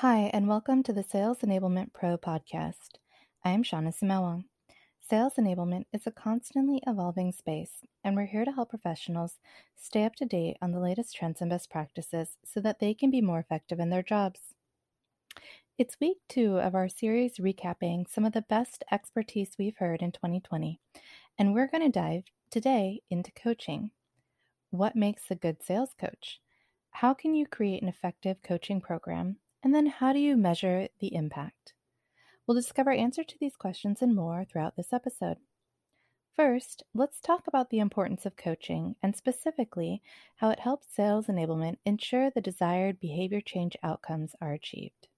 Hi, and welcome to the Sales Enablement Pro podcast. I am Shauna Simewa. Sales enablement is a constantly evolving space, and we're here to help professionals stay up to date on the latest trends and best practices so that they can be more effective in their jobs. It's week 2 of our series recapping some of the best expertise we've heard in 2020, and we're going to dive today into coaching. What makes a good sales coach? How can you create an effective coaching program? And then how do you measure the impact? We'll discover answers to these questions and more throughout this episode. First, let's talk about the importance of coaching and specifically how it helps sales enablement ensure the desired behavior change outcomes are achieved.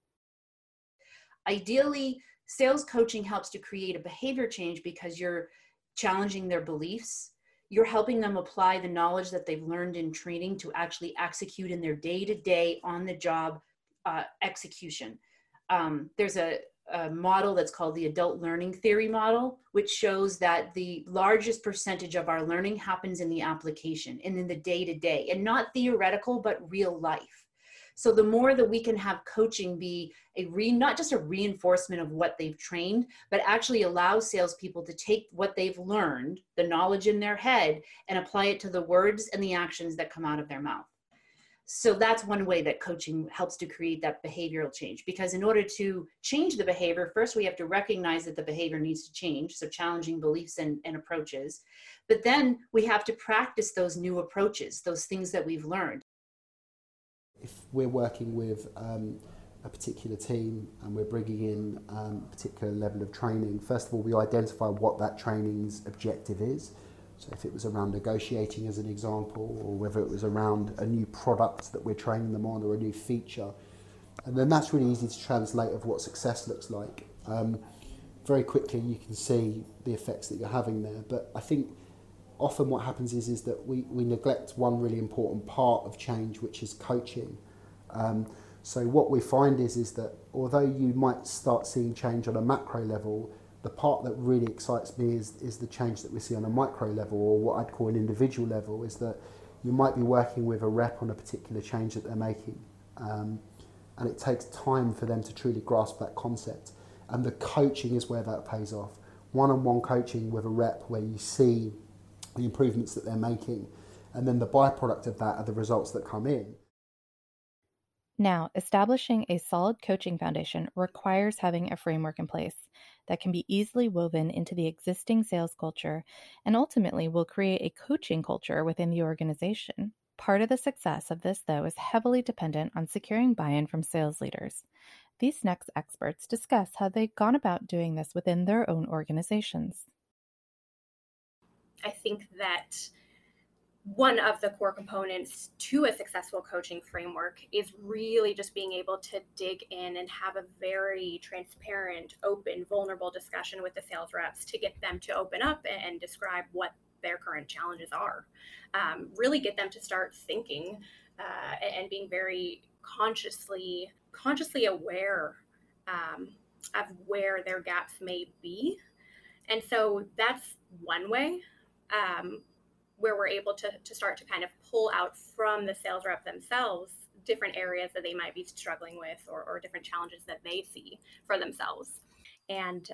Ideally, sales coaching helps to create a behavior change because you're challenging their beliefs. You're helping them apply the knowledge that they've learned in training to actually execute in their day-to-day on-the-job execution. There's a model that's called the adult learning theory model, which shows that the largest percentage of our learning happens in the application and in the day-to-day, and not theoretical, but real life. So the more that we can have coaching be not just a reinforcement of what they've trained, but actually allow salespeople to take what they've learned, the knowledge in their head, and apply it to the words and the actions that come out of their mouth. So that's one way that coaching helps to create that behavioral change, because in order to change the behavior, first we have to recognize that the behavior needs to change, so challenging beliefs and approaches. But then we have to practice those new approaches, those things that we've learned. If we're working with a particular team and we're bringing in a particular level of training, first of all, we identify what that training's objective is. So if it was around negotiating as an example, or whether it was around a new product that we're training them on or a new feature, and then that's really easy to translate of what success looks like. Very quickly you can see the effects that you're having there. But I think often what happens is that we neglect one really important part of change, which is coaching. So what we find is that although you might start seeing change on a macro level, the part that really excites me is the change that we see on a micro level, or what I'd call an individual level, is that you might be working with a rep on a particular change that they're making. And it takes time for them to truly grasp that concept. And the coaching is where that pays off. One-on-one coaching with a rep where you see the improvements that they're making. And then the byproduct of that are the results that come in. Now, establishing a solid coaching foundation requires having a framework in place that can be easily woven into the existing sales culture and ultimately will create a coaching culture within the organization. Part of the success of this, though, is heavily dependent on securing buy-in from sales leaders. These next experts discuss how they've gone about doing this within their own organizations. I think that one of the core components to a successful coaching framework is really just being able to dig in and have a very transparent, open, vulnerable discussion with the sales reps to get them to open up and describe what their current challenges are. Really get them to start thinking and being very consciously aware of where their gaps may be. And so that's one way. Where we're able to start to kind of pull out from the sales rep themselves different areas that they might be struggling with or different challenges that they see for themselves. And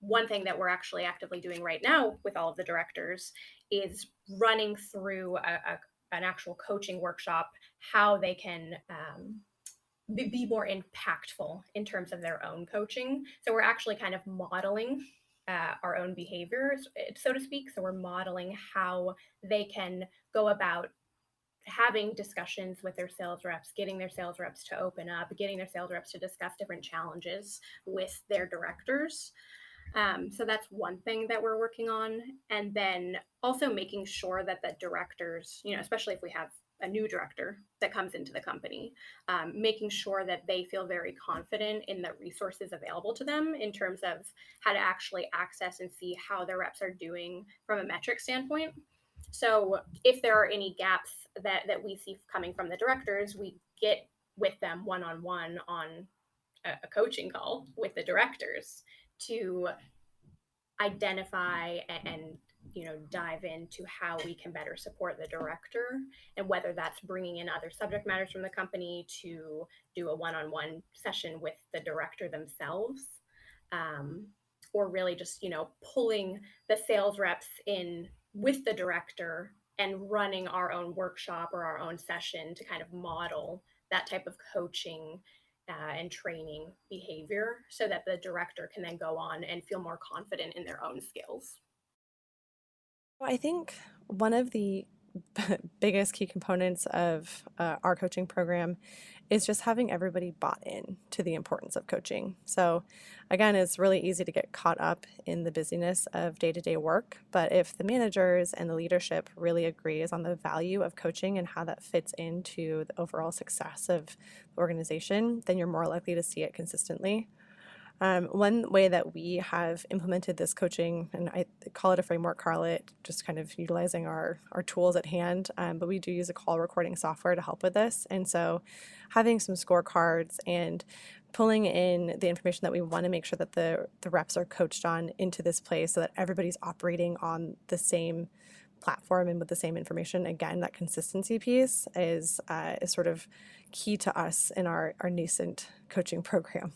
one thing that we're actually actively doing right now with all of the directors is running through an actual coaching workshop, how they can be more impactful in terms of their own coaching. So we're actually kind of modeling our own behaviors, so to speak. So we're modeling how they can go about having discussions with their sales reps, getting their sales reps to open up, getting their sales reps to discuss different challenges with their directors. So that's one thing that we're working on. And then also making sure that the directors, especially if we have a new director that comes into the company, making sure that they feel very confident in the resources available to them in terms of how to actually access and see how their reps are doing from a metric standpoint. So if there are any gaps that we see coming from the directors, we get with them one-on-one on a coaching call with the directors to identify and dive into how we can better support the director, and whether that's bringing in other subject matters from the company to do a one-on-one session with the director themselves, or really just, pulling the sales reps in with the director and running our own workshop or our own session to kind of model that type of coaching and training behavior so that the director can then go on and feel more confident in their own skills. Well, I think one of the biggest key components of our coaching program is just having everybody bought in to the importance of coaching. So again, it's really easy to get caught up in the busyness of day-to-day work, but if the managers and the leadership really agrees on the value of coaching and how that fits into the overall success of the organization, then you're more likely to see it consistently. One way that we have implemented this coaching, and I call it a framework, Carl, it just kind of utilizing our tools at hand, but we do use a call recording software to help with this. And so having some scorecards and pulling in the information that we want to make sure that the reps are coached on into this place so that everybody's operating on the same platform and with the same information. Again, that consistency piece is sort of key to us in our nascent coaching program.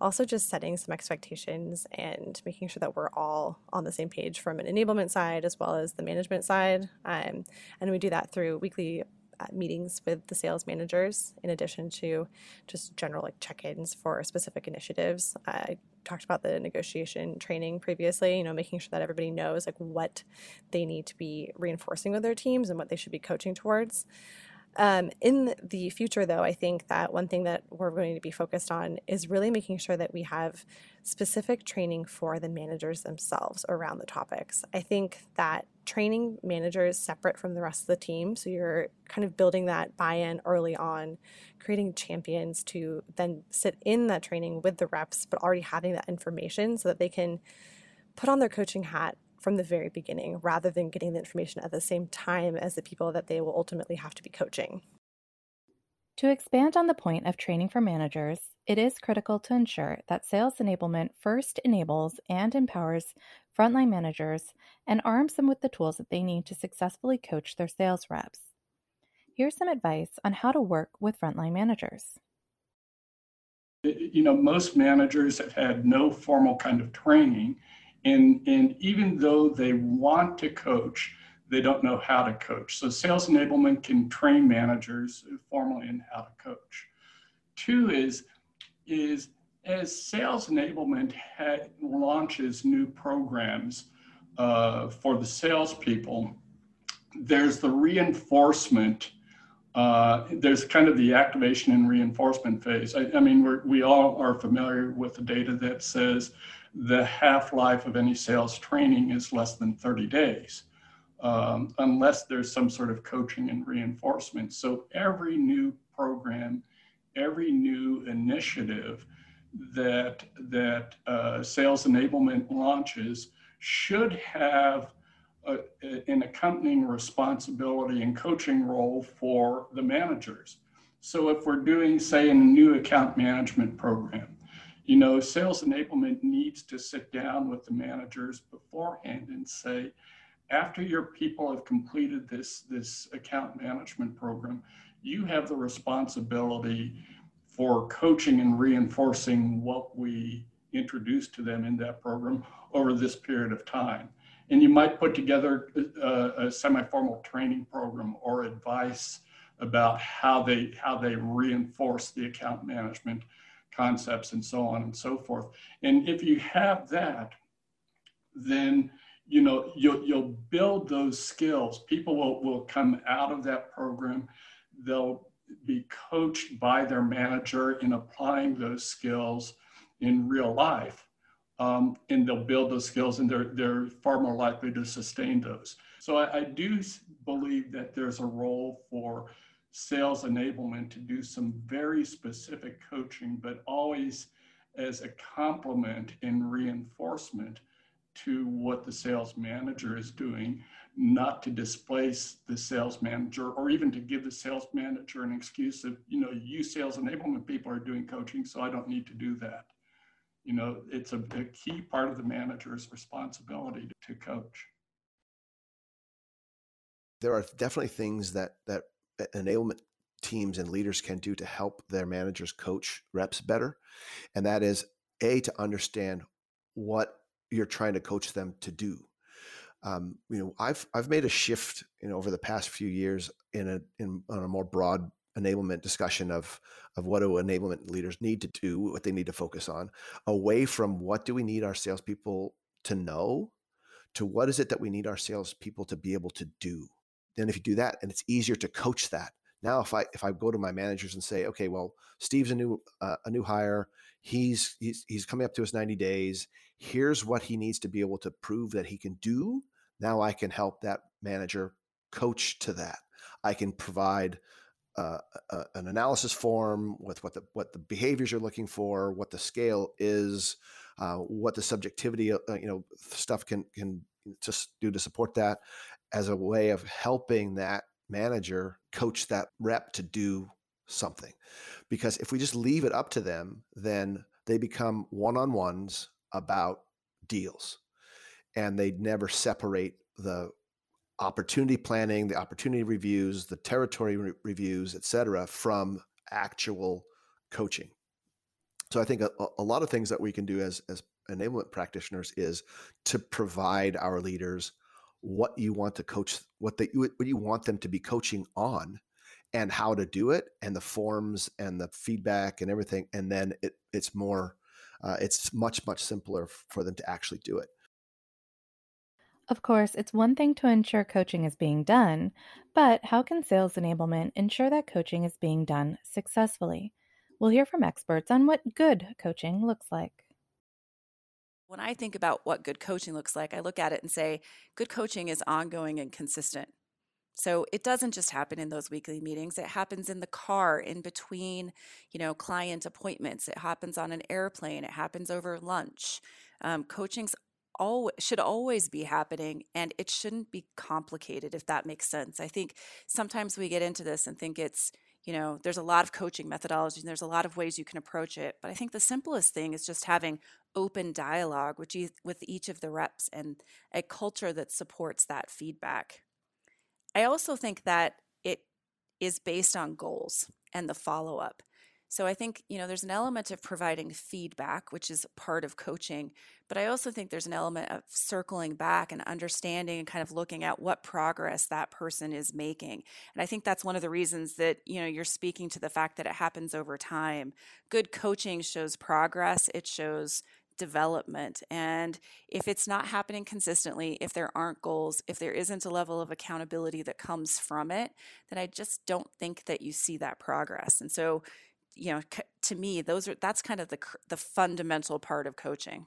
Also just setting some expectations and making sure that we're all on the same page from an enablement side as well as the management side. And we do that through weekly meetings with the sales managers, in addition to just general check-ins for specific initiatives. I talked about the negotiation training previously, making sure that everybody knows what they need to be reinforcing with their teams and what they should be coaching towards. In the future, though, I think that one thing that we're going to be focused on is really making sure that we have specific training for the managers themselves around the topics. I think that training managers separate from the rest of the team, so you're kind of building that buy-in early on, creating champions to then sit in that training with the reps, but already having that information so that they can put on their coaching hat from the very beginning, rather than getting the information at the same time as the people that they will ultimately have to be coaching. To expand on the point of training for managers, it is critical to ensure that sales enablement first enables and empowers frontline managers and arms them with the tools that they need to successfully coach their sales reps. Here's some advice on how to work with frontline managers. Most managers have had no formal kind of training. And even though they want to coach, they don't know how to coach. So sales enablement can train managers formally in how to coach. Two is as sales enablement launches new programs for the salespeople, there's the reinforcement. There's kind of the activation and reinforcement phase. We all are familiar with the data that says the half-life of any sales training is less than 30 days, unless there's some sort of coaching and reinforcement. So every new program, every new initiative that sales enablement launches should have an accompanying responsibility and coaching role for the managers. So if we're doing, say, a new account management program, sales enablement needs to sit down with the managers beforehand and say, after your people have completed this account management program, you have the responsibility for coaching and reinforcing what we introduced to them in that program over this period of time. And you might put together a semi-formal training program or advice about how they reinforce the account management concepts and so on and so forth. And if you have that, then you'll build those skills. People will come out of that program. They'll be coached by their manager in applying those skills in real life. And they'll build those skills, and they're far more likely to sustain those. So I do believe that there's a role for sales enablement to do some very specific coaching, but always as a complement and reinforcement to what the sales manager is doing, not to displace the sales manager or even to give the sales manager an excuse of, you sales enablement people are doing coaching, so I don't need to do that. you know, it's a key part of the manager's responsibility to coach. There are definitely things that enablement teams and leaders can do to help their managers coach reps better. And that is, A, to understand what you're trying to coach them to do. You know, I've made a shift, you know, over the past few years on a more broad enablement discussion of what do enablement leaders need to do, what they need to focus on, away from what do we need our salespeople to know, to what is it that we need our salespeople to be able to do. Then if you do that, and it's easier to coach that. Now, if I go to my managers and say, okay, well, Steve's a new hire. He's coming up to his 90 days. Here's what he needs to be able to prove that he can do. Now I can help that manager coach to that. I can provide an analysis form with what the behaviors you're looking for, what the scale is, what the subjectivity stuff can just do to support that, as a way of helping that manager coach that rep to do something. Because if we just leave it up to them, then they become one-on-ones about deals, and they never separate the opportunity planning, the opportunity reviews, the territory reviews, et cetera, from actual coaching. So I think a lot of things that we can do as enablement practitioners is to provide our leaders what you want to coach, what you want them to be coaching on, and how to do it, and the forms and the feedback and everything. And then it's more, it's much, much simpler for them to actually do it. Of course, it's one thing to ensure coaching is being done, but how can sales enablement ensure that coaching is being done successfully? We'll hear from experts on what good coaching looks like. When I think about what good coaching looks like, I look at it and say, good coaching is ongoing and consistent. So it doesn't just happen in those weekly meetings. It happens in the car, in between, client appointments. It happens on an airplane. It happens over lunch. Coaching's should always be happening, and it shouldn't be complicated, if that makes sense. I think sometimes we get into this and think it's, there's a lot of coaching methodology and there's a lot of ways you can approach it. But I think the simplest thing is just having open dialogue with each of the reps, and a culture that supports that feedback. I also think that it is based on goals and the follow-up. So I think, there's an element of providing feedback, which is part of coaching, but I also think there's an element of circling back and understanding and kind of looking at what progress that person is making. And I think that's one of the reasons that, you're speaking to the fact that it happens over time. Good coaching shows progress. It shows development. And if it's not happening consistently, if there aren't goals, if there isn't a level of accountability that comes from it, then I just don't think that you see that progress. And so, to me, that's kind of the fundamental part of coaching.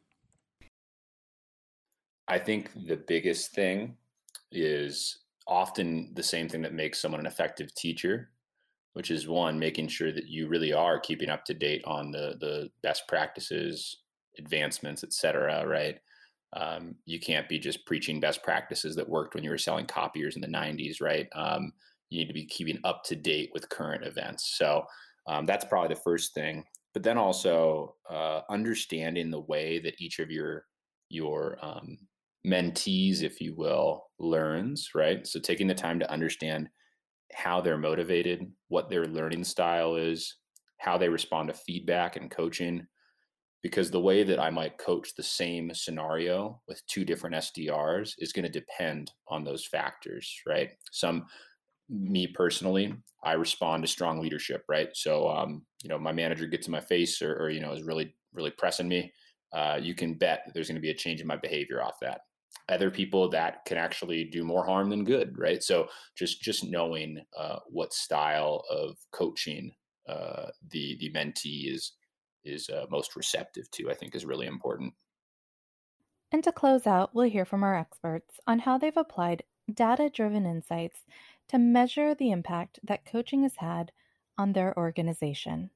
I think the biggest thing is often the same thing that makes someone an effective teacher, which is one, making sure that you really are keeping up to date on the best practices, advancements, et cetera, right? You can't be just preaching best practices that worked when you were selling copiers in the 90s, right? You need to be keeping up to date with current events. So that's probably the first thing. But then also understanding the way that each of your mentees, if you will, learns, right? So taking the time to understand how they're motivated, what their learning style is, how they respond to feedback and coaching. Because the way that I might coach the same scenario with two different SDRs is going to depend on those factors, right? Me personally, I respond to strong leadership, right? So, my manager gets in my face or is really, really pressing me. You can bet there's going to be a change in my behavior off that. Other people, that can actually do more harm than good, right? So just knowing what style of coaching the mentee is most receptive to, I think, is really important. And to close out, we'll hear from our experts on how they've applied data-driven insights to measure the impact that coaching has had on their organization.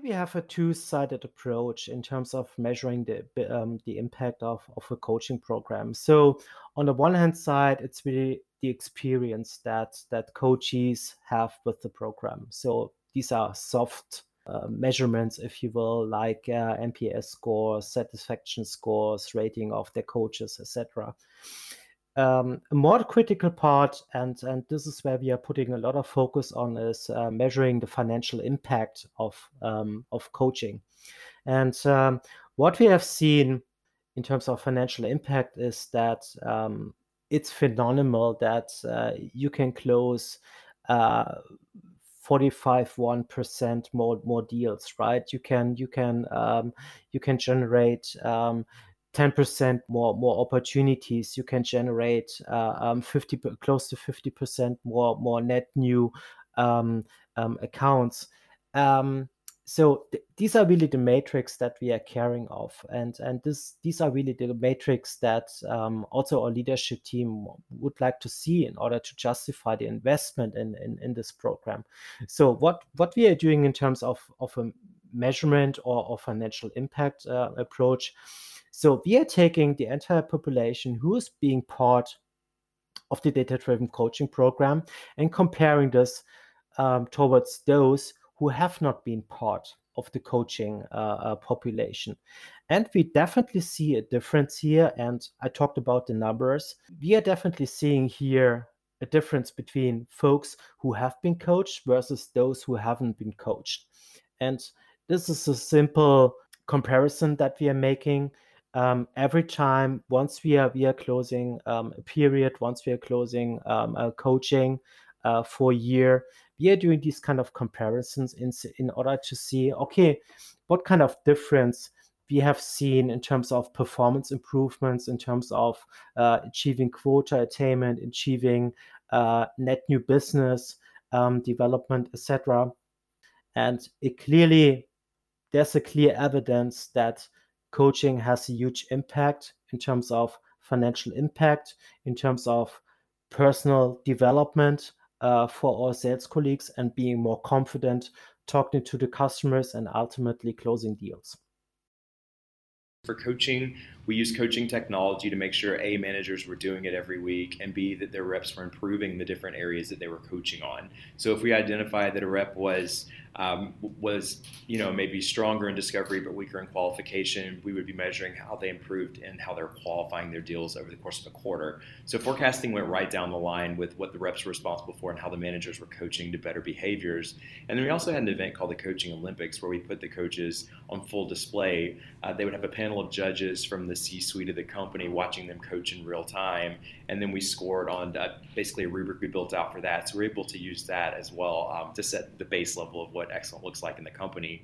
We have a two-sided approach in terms of measuring the impact of a coaching program. So on the one hand side, it's really the experience that coaches have with the program. So these are soft measurements, if you will, like NPS scores, satisfaction scores, rating of their coaches, etc. A more critical part, and this is where we are putting a lot of focus on, is measuring the financial impact of coaching. And what we have seen in terms of financial impact is that it's phenomenal that you can close 45.1% more deals, right? You can generate 10% more opportunities. You can generate close to 50% more net new accounts. So these are really the matrix that we are caring of, and these are really the matrix that also our leadership team would like to see in order to justify the investment in this program. So what we are doing in terms of a measurement or financial impact approach, so we are taking the entire population who is being part of the data-driven coaching program and comparing this towards those who have not been part of the coaching population. And we definitely see a difference here. And I talked about the numbers. We are definitely seeing here a difference between folks who have been coached versus those who haven't been coached. And this is a simple comparison that we are making. Every time, once we are closing a period, once we are closing coaching for a year, we are doing these kind of comparisons in order to see, okay, what kind of difference we have seen in terms of performance improvements, in terms of achieving quota attainment, achieving net new business development, etc. And there's a clear evidence that coaching has a huge impact in terms of financial impact, in terms of personal development, for our sales colleagues, and being more confident talking to the customers and ultimately closing deals. For coaching, we use coaching technology to make sure A, managers were doing it every week, and B, that their reps were improving the different areas that they were coaching on. So if we identify that a rep was maybe stronger in discovery but weaker in qualification, we would be measuring how they improved and how they're qualifying their deals over the course of a quarter. So forecasting went right down the line with what the reps were responsible for and how the managers were coaching to better behaviors. And then we also had an event called the Coaching Olympics where we put the coaches on full display. They would have a panel of judges from the C-suite of the company watching them coach in real time, and then we scored on basically a rubric we built out for that. So we're able to use that as well to set the base level of what excellent looks like in the company.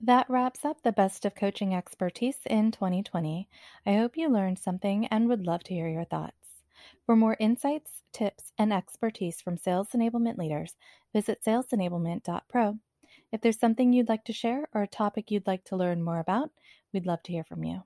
That wraps up the Best of Coaching Expertise in 2020. I hope you learned something and would love to hear your thoughts. For more insights, tips, and expertise from sales enablement leaders, visit salesenablement.pro. If there's something you'd like to share or a topic you'd like to learn more about, we'd love to hear from you.